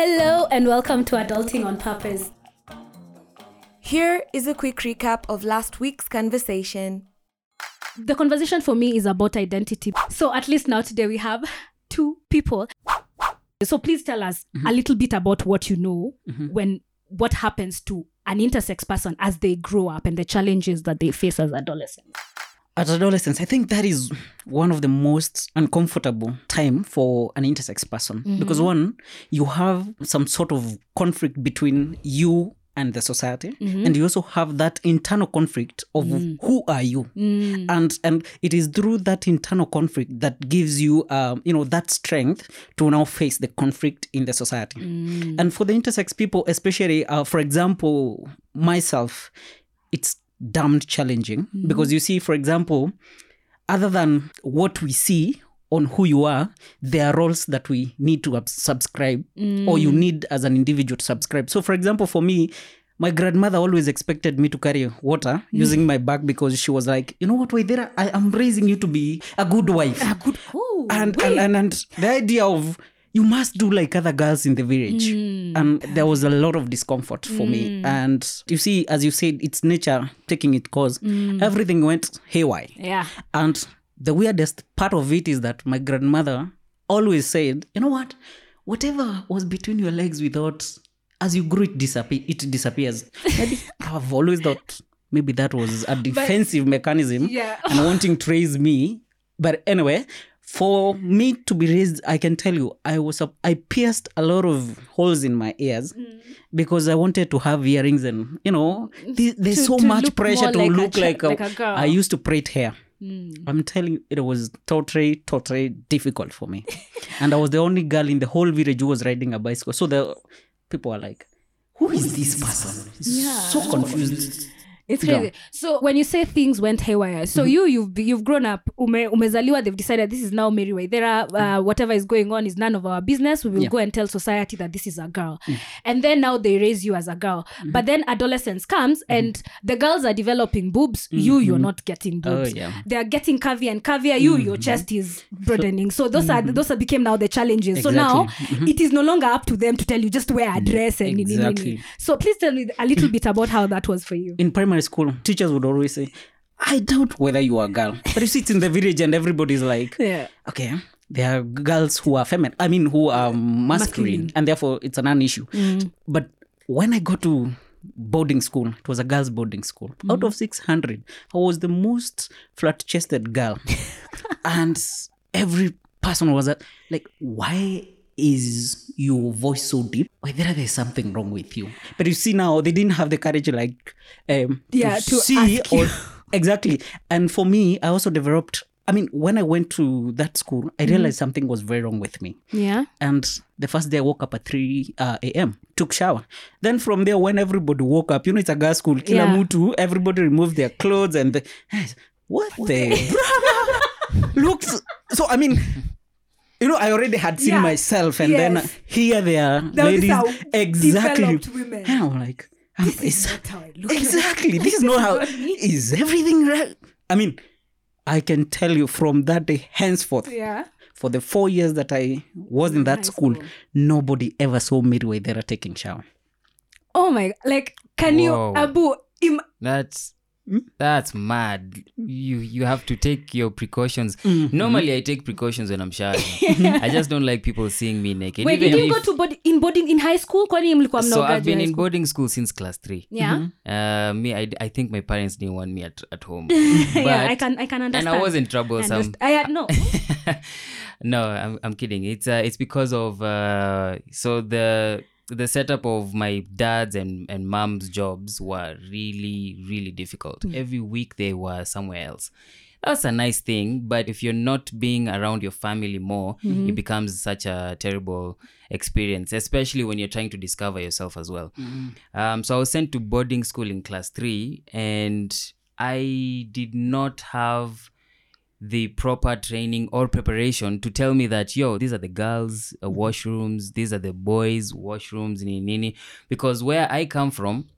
Hello and welcome to Adulting on Purpose. Here is a quick recap of last week's conversation. The conversation for me is about identity. So at least now today we have two people. So please tell us a little bit about what you know when what happens to an intersex person as they grow up and the challenges that they face as adolescents. At adolescence, I think that is one of the most uncomfortable time for an intersex person. Because one, you have some sort of conflict between you and the society. And you also have that internal conflict of who are you? And it is through that internal conflict that gives you, that strength to now face the conflict in the society. And for the intersex people, especially, for example, myself, it's damned challenging because you see, for example, other than what we see on who you are, there are roles that we need to subscribe or you need as an individual to subscribe. So for example, for me, my grandmother always expected me to carry water using my bag because she was like, you know what, Waithera, I am raising you to be a good wife. And the idea of you must do like other girls in the village. And there was a lot of discomfort for me. And you see, as you said, it's nature taking its course. Everything went haywire. Yeah. And the weirdest part of it is that my grandmother always said, you know what? Whatever was between your legs without, as you grew, it disappears. I've always thought maybe that was a defensive mechanism and wanting to raise me. But anyway, for me to be raised, I can tell you, I pierced a lot of holes in my ears because I wanted to have earrings and, you know, there's so much pressure to look like a girl. I used to braid hair. I'm telling you, it was totally difficult for me. And I was the only girl in the whole village who was riding a bicycle. So the people were like, who is this person? So confused. It's crazy. Yeah. So when you say things went haywire, so you've grown up, umezaliwa, they've decided this is now Mary Waithera, whatever is going on is none of our business. We will go and tell society that this is a girl. And then now they raise you as a girl. But then adolescence comes and the girls are developing boobs. You're not getting boobs. They are getting curvier and curvier. Your chest is broadening. So those are became now the challenges. Exactly. So now it is no longer up to them to tell you just wear a dress and So please tell me a little bit about how that was for you. In primary school, teachers would always say, I doubt whether you are a girl. But you sit in the village and everybody's like, okay, there are girls who are feminine, who are masculine. And therefore it's a non-issue. But when I got to boarding school, it was a girls' boarding school. Out of 600, I was the most flat-chested girl. And every person was like, why is your voice so deep? Whether there's something wrong with you. But you see now, they didn't have the courage to see. Ask you. Exactly. And for me, I also developed, when I went to that school, I realized something was very wrong with me. Yeah. And the first day I woke up at 3 a.m., took shower. Then from there, when everybody woke up, it's a girls' school, kila mutu, everybody removed their clothes and looks, so I already had seen myself and then here they are, ladies, developed women. And I'm like, this is not how, is everything right? I can tell you from that day henceforth, for the 4 years that I was in that school, nobody ever saw me where they were taking shower. Oh my, that's mad. You have to take your precautions. Normally I take precautions when I'm showering. I just don't like people seeing me naked. Wait, did you go to boarding in high school? So I've been in boarding school since class 3. I think my parents didn't want me at home. I can understand. And I wasn't troublesome. No, I'm kidding. It's because of the setup of my dad's and mom's jobs were really, really difficult. Every week they were somewhere else. That's a nice thing, but if you're not being around your family more, it becomes such a terrible experience, especially when you're trying to discover yourself as well. So I was sent to boarding school in class 3, and I did not have the proper training or preparation to tell me that, these are the girls' washrooms, these are the boys' washrooms, because where I come from,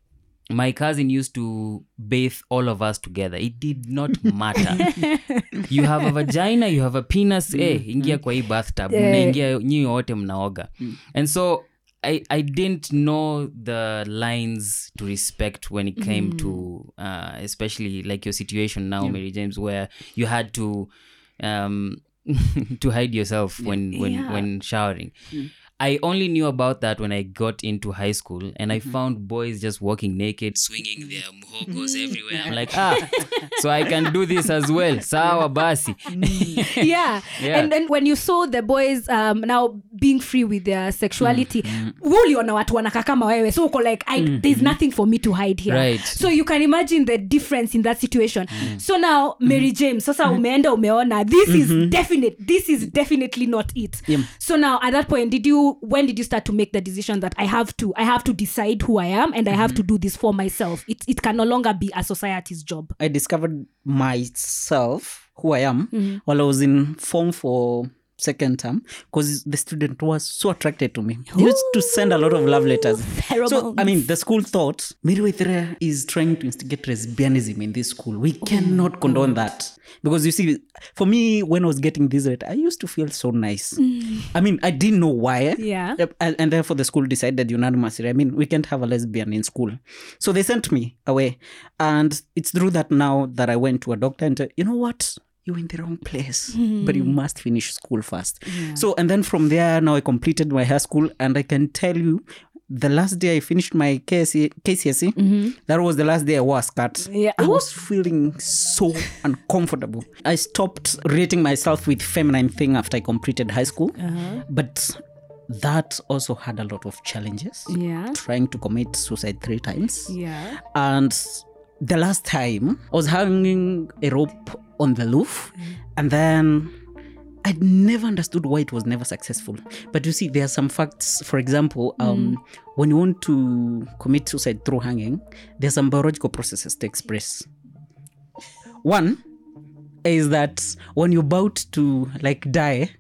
my cousin used to bathe all of us together. It did not matter. You have a vagina, you have a penis, ingia kwa hii bathtub, mnaingia nyinyi wote mnaoga. And so I didn't know the lines to respect when it came to especially like your situation now, Mary James, where you had to to hide yourself when showering. I only knew about that when I got into high school, and I found boys just walking naked, swinging their muhogos everywhere. I'm like, so I can do this as well. Sawa basi. And when you saw the boys now being free with their sexuality, uliona watu wanakaa kama wewe, so uko like, there's nothing for me to hide here. Right. So you can imagine the difference in that situation. So now, Mary James, sasa umeenda umeona, this is definite. This is definitely not it. Yeah. So now, at that point, when did you start to make the decision that I have to decide who I am and I have to do this for myself? It can no longer be a society's job. I discovered myself, who I am, while I was in form for second term, because the student was so attracted to me. They used to send a lot of love letters. Pheromones. So, I mean, the school thought, Miriam Ithrea is trying to instigate lesbianism in this school. We cannot condone that. Because you see, for me, when I was getting this letter, I used to feel so nice. I mean, I didn't know why. Yeah. And therefore the school decided unanimously, I mean, we can't have a lesbian in school. So they sent me away. And it's through that now that I went to a doctor and said, you know what? You're in the wrong place, but you must finish school first. Yeah. So, and then from there, now I completed my high school, and I can tell you, the last day I finished my KCSE, that was the last day I wore a skirt. Yeah. I was feeling so uncomfortable. I stopped rating myself with feminine thing after I completed high school, but that also had a lot of challenges. Yeah. Trying to commit suicide 3 times. Yeah. And the last time, I was hanging a rope on the roof, and then I never understood why it was never successful. But you see, there are some facts. For example, when you want to commit suicide through hanging, there are some biological processes that take place. One is that when you're about to like die,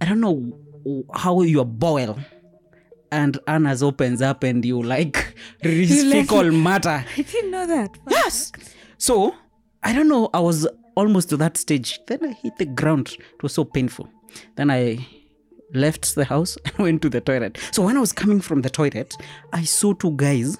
I don't know how your bowel and anus opens up and you like release fecal matter. I didn't know that. Yes. So I don't know. I was almost to that stage. Then I hit the ground. It was so painful. Then I left the house and went to the toilet. So when I was coming from the toilet, I saw 2 guys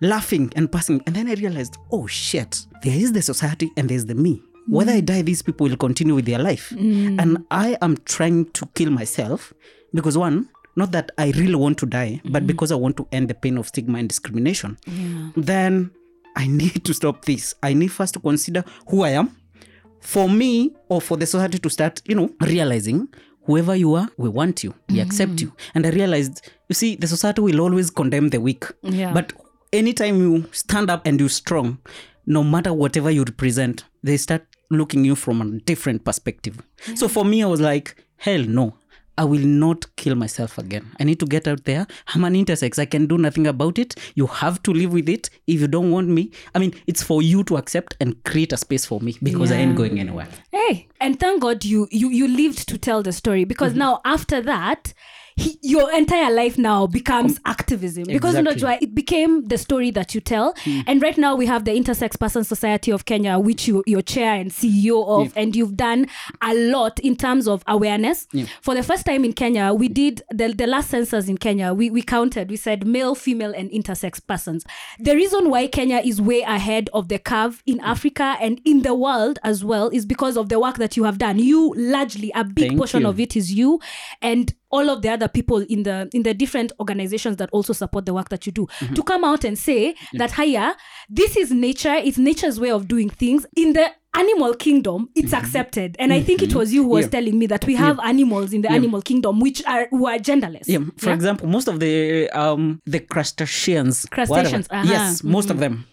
laughing and passing. And then I realized, oh shit, there is the society and there's the me. Whether I die, these people will continue with their life. And I am trying to kill myself because one, not that I really want to die, but because I want to end the pain of stigma and discrimination. Yeah. Then I need to stop this. I need first to consider who I am. For me or for the society to start, you know, realizing whoever you are, we want you, we accept you. And I realized, you see, the society will always condemn the weak. Yeah. But anytime you stand up and you're strong, no matter whatever you represent, they start looking you from a different perspective. Yeah. So for me, I was like, hell no. I will not kill myself again. I need to get out there. I'm an intersex. I can do nothing about it. You have to live with it. If you don't want me, I mean, it's for you to accept and create a space for me because I ain't going anywhere. Hey, and thank God you lived to tell the story, because now after that, your entire life now becomes activism. Because it became the story that you tell. And right now we have the Intersex Persons Society of Kenya, which you're chair and CEO of, and you've done a lot in terms of awareness. For the first time in Kenya, we did the last census in Kenya, we counted, we said male, female and intersex persons. The reason why Kenya is way ahead of the curve in Africa and in the world as well is because of the work that you have done. You largely, a big portion of it is you and all of the other people in the different organizations that also support the work that you do, to come out and say that, hiya, this is nature, it's nature's way of doing things. In the animal kingdom, it's accepted. And I think it was you who was telling me that we have animals in the animal kingdom who are genderless. Yeah. For example, most of the crustaceans. Yes, most of them.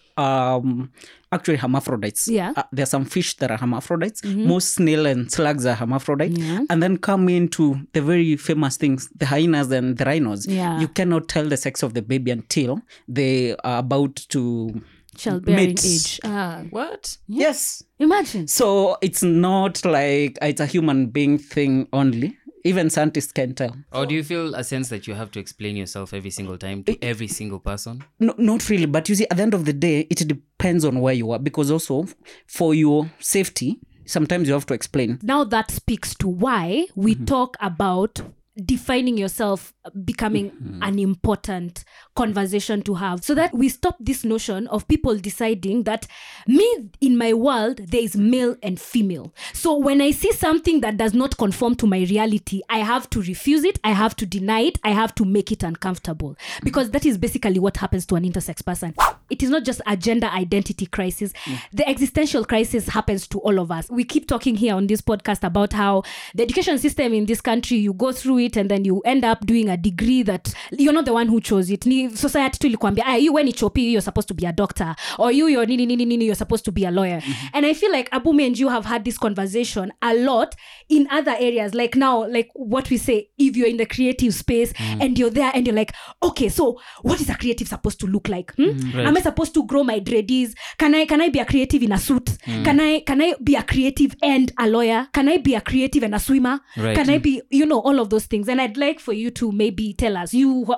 Actually hermaphrodites. Yeah. There are some fish that are hermaphrodites. Most snail and slugs are hermaphrodites. And then come into the very famous things, the hyenas and the rhinos. Yeah. You cannot tell the sex of the baby until they are about to childbearing age. What? Yes. Imagine. So it's not like it's a human being thing only. Even scientists can tell. Or do you feel a sense that you have to explain yourself every single time to every single person? No, not really. But you see, at the end of the day, it depends on where you are. Because also, for your safety, sometimes you have to explain. Now that speaks to why we talk about defining yourself becoming an important conversation to have, so that we stop this notion of people deciding that me, in my world, there is male and female. So when I see something that does not conform to my reality, I have to refuse it, I have to deny it, I have to make it uncomfortable. Because that is basically what happens to an intersex person. It is not just a gender identity crisis. The existential crisis happens to all of us. We keep talking here on this podcast about how the education system in this country, you go through it and then you end up doing a degree that you're not the one who chose it. Society to likwambia, you when it's choppy, you're supposed to be a doctor, or you're you're supposed to be a lawyer. And I feel like Abume and you have had this conversation a lot in other areas. Like now, like what we say, if you're in the creative space and you're there and you're like, okay, so what is a creative supposed to look like? Right. Am I supposed to grow my dreadies? Can I be a creative in a suit? Can I be a creative and a lawyer? Can I be a creative and a swimmer? Right. Can I be, all of those things? And I'd like for you to maybe tell us, who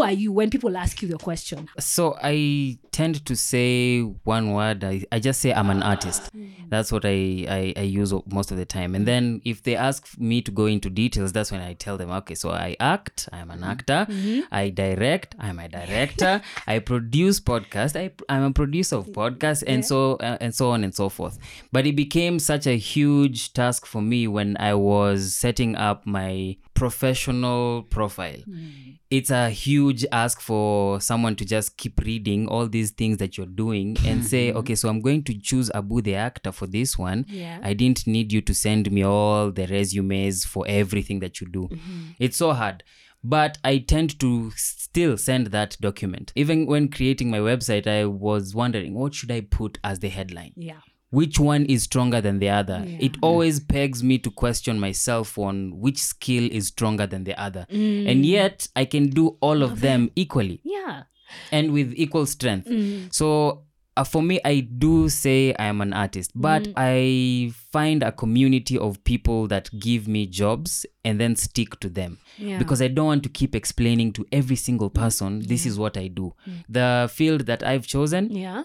are you when people ask you the question? So I tend to say one word. I just say I'm an artist. That's what I use most of the time. And then if they ask me to go into details, that's when I tell them, okay, so I act, I'm an actor. I direct, I'm a director. I produce podcasts, I'm a producer of podcasts, and and so on and so forth. But it became such a huge task for me when I was setting up my professional profile. It's a huge ask for someone to just keep reading all these things that you're doing and say, okay, so I'm going to choose Abu the actor for this one. I didn't need you to send me all the resumes for everything that you do. It's so hard. But I tend to still send that document. Even when creating my website, I was wondering, what should I put as the headline? Which one is stronger than the other? It always pegs me to question myself on which skill is stronger than the other. And yet I can do all of them equally. And with equal strength. So for me, I do say I am an artist, but I find a community of people that give me jobs and then stick to them. Because I don't want to keep explaining to every single person, this is what I do. The field that I've chosen,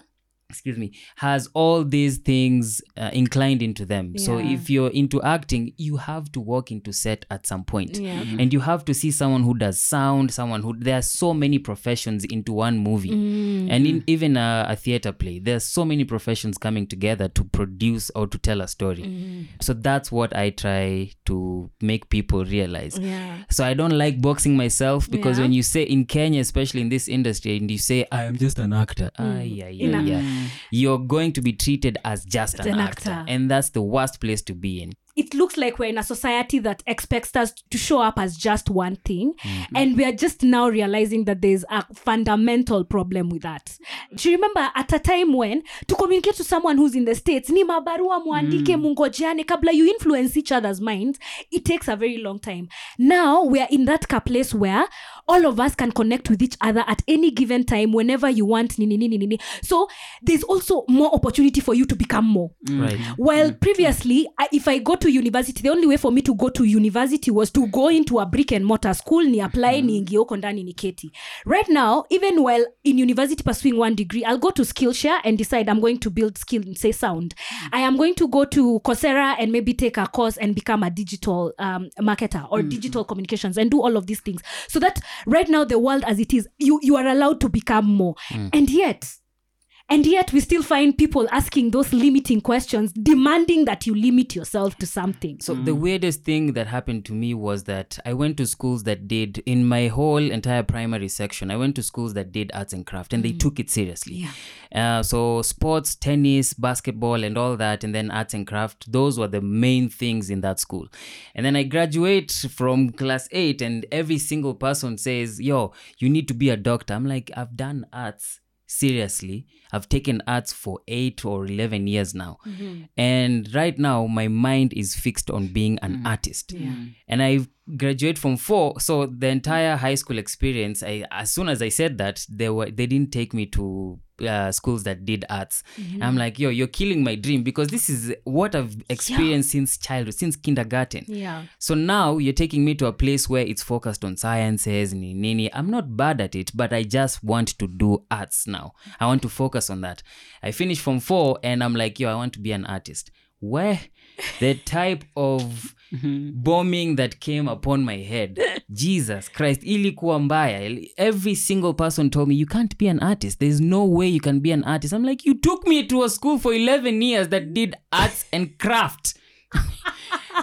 has all these things inclined into them. So if you're into acting, you have to walk into set at some point. And you have to see someone who does sound, there are so many professions into one movie. And even a theater play, there are so many professions coming together to produce or to tell a story. So that's what I try to make people realize. So I don't like boxing myself, because when you say in Kenya, especially in this industry, and you say, I am just an actor. You're going to be treated as just an actor. And that's the worst place to be in. It looks like we're in a society that expects us to show up as just one thing. And we are just now realizing that there's a fundamental problem with that. Do you remember at a time when to communicate to someone who's in the States, ni mabarua muandike mungojeane kabla you influence each other's minds, it takes a very long time. Now we are in that place where all of us can connect with each other at any given time, whenever you want. So there's also more opportunity for you to become more. While previously, if I got to university, the only way for me to go to university was to go into a brick and mortar school, ni apply, ni ingie huko ndani ni keti. Right now, even while in university pursuing one degree, I'll go to Skillshare and decide I'm going to build skill in, say, sound. I am going to go to Coursera and maybe take a course and become a digital marketer or digital communications and do all of these things. So that right now, the world as it is, you are allowed to become more. And yet we still find people asking those limiting questions, demanding that you limit yourself to something. So the weirdest thing that happened to me was that I went to schools that did, in my whole entire primary section, I went to schools that did arts and craft, and they took it seriously. So sports, tennis, basketball, and all that, and then arts and craft, those were the main things in that school. And then I graduate from class 8 and every single person says, yo, you need to be a doctor. I'm like, I've done arts. Seriously, I've taken arts for 8 or 11 years now. And right now, my mind is fixed on being an artist. And I graduate from 4, so the entire high school experience, as soon as I said that, they didn't take me to schools that did arts. I'm like, yo, you're killing my dream, because this is what I've experienced since childhood, since kindergarten. So now you're taking me to a place where it's focused on sciences, I'm not bad at it, but I just want to do arts now. I want to focus on that. I finish from 4 and I'm like, yo, I want to be an artist. where the type of bombing that came upon my head. Jesus Christ, ilikuwa mbaya. Every single person told me, you can't be an artist. There's no way you can be an artist. I'm like, you took me to a school for 11 years that did arts and craft.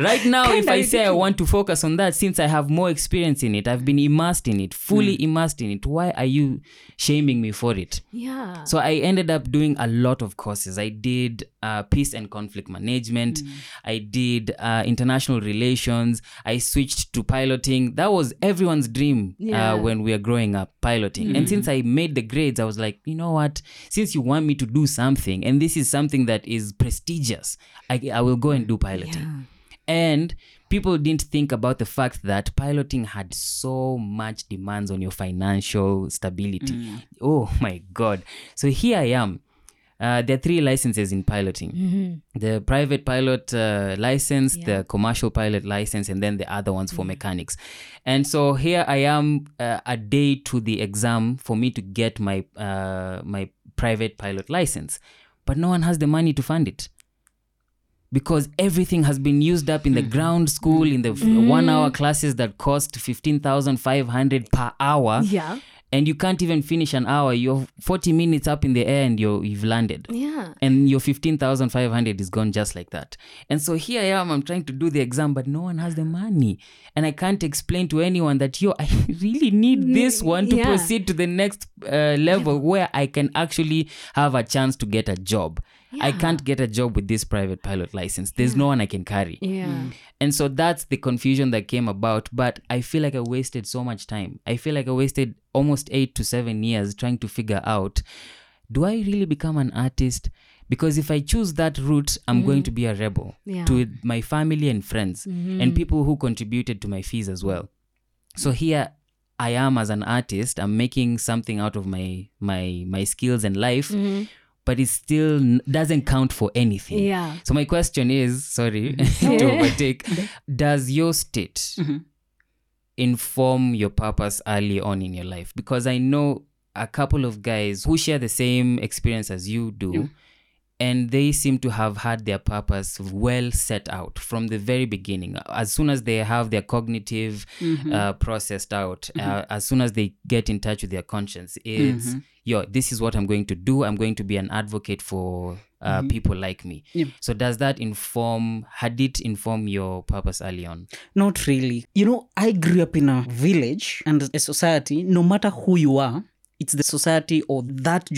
Right now, if I say I want to focus on that, since I have more experience in it, I've been immersed in it, fully immersed in it, why are you shaming me for it? Yeah. So I ended up doing a lot of courses. I did peace and conflict management. I did international relations. I switched to piloting. That was everyone's dream when we were growing up, piloting. And since I made the grades, I was like, you know what? Since you want me to do something, and this is something that is prestigious, I will go and do piloting. Yeah. And people didn't think about the fact that piloting had so much demands on your financial stability. Oh my God. So here I am. There are three licenses in piloting. The private pilot license, the commercial pilot license, and then the other ones for mechanics. And so here I am a day to the exam for me to get my my private pilot license. But no one has the money to fund it, because everything has been used up in the ground school, in the 1 hour classes that cost 15,500 per hour. Yeah. And you can't even finish an hour. You're 40 minutes up in the air and you've landed. Yeah. And your 15,500 is gone just like that. And so here I am, I'm trying to do the exam, but no one has the money. And I can't explain to anyone that, I really need this one to proceed to the next level where I can actually have a chance to get a job. Yeah. I can't get a job with this private pilot license. There's no one I can carry. Yeah. And so that's the confusion that came about. But I feel like I wasted so much time. I feel like I wasted almost 8 to 7 years trying to figure out, do I really become an artist? Because if I choose that route, I'm going to be a rebel to my family and friends and people who contributed to my fees as well. So here I am as an artist. I'm making something out of my skills and life. But it still doesn't count for anything. Yeah. So my question is, sorry to overtake, does your state inform your purpose early on in your life? Because I know a couple of guys who share the same experience as you do, and they seem to have had their purpose well set out from the very beginning. As soon as they have their cognitive processed out, as soon as they get in touch with their conscience, it's... Yo, this is what I'm going to do. I'm going to be an advocate for people like me. Yeah. So does that inform your purpose early on? Not really. I grew up in a village and a society, no matter who you are, it's the society or that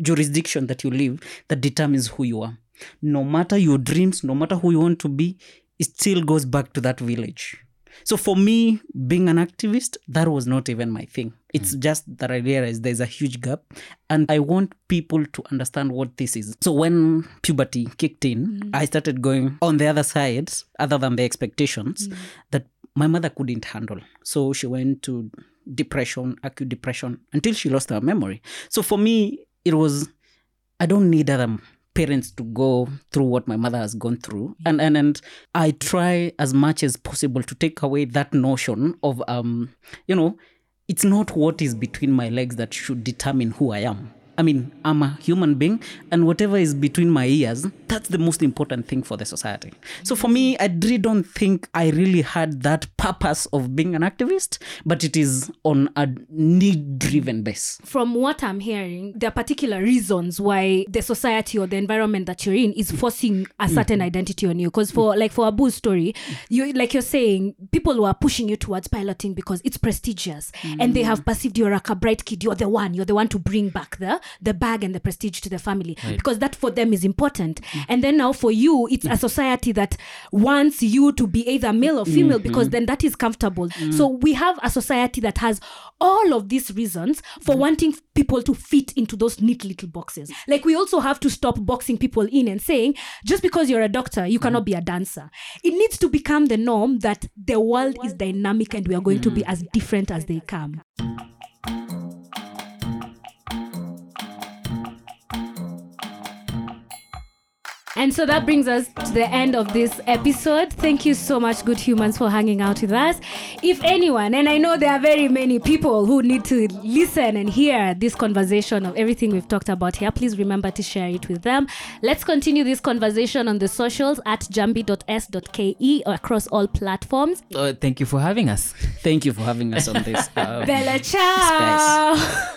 jurisdiction that you live that determines who you are. No matter your dreams, no matter who you want to be, it still goes back to that village. So for me, being an activist, that was not even my thing. It's just that I realized there's a huge gap and I want people to understand what this is. So when puberty kicked in, I started going on the other side, other than the expectations that my mother couldn't handle. So she went to acute depression, until she lost her memory. So for me, it was, I don't need other parents to go through what my mother has gone through. And I try as much as possible to take away that notion of, it's not what is between my legs that should determine who I am. I mean, I'm a human being, and whatever is between my ears, that's the most important thing for the society. So for me, I really don't think I really had that purpose of being an activist, but it is on a need-driven base. From what I'm hearing, there are particular reasons why the society or the environment that you're in is forcing a certain identity on you. Because for Abu's story, you, like you're saying, people were pushing you towards piloting because it's prestigious, and they have perceived you're like a bright kid, you're the one to bring back the bag and the prestige to the family, because that for them is important. And then now for you, it's a society that wants you to be either male or female, because then that is comfortable. So we have a society that has all of these reasons for wanting people to fit into those neat little boxes. Like, we also have to stop boxing people in and saying, just because you're a doctor, you cannot be a dancer. It needs to become the norm that the world is dynamic and we are going to be as different as they come. And so that brings us to the end of this episode. Thank you so much, good humans, for hanging out with us. If anyone, and I know there are very many people who need to listen and hear this conversation of everything we've talked about here, please remember to share it with them. Let's continue this conversation on the socials at jambi.s.ke or across all platforms. Thank you for having us. Thank you for having us on this space. Bella, ciao.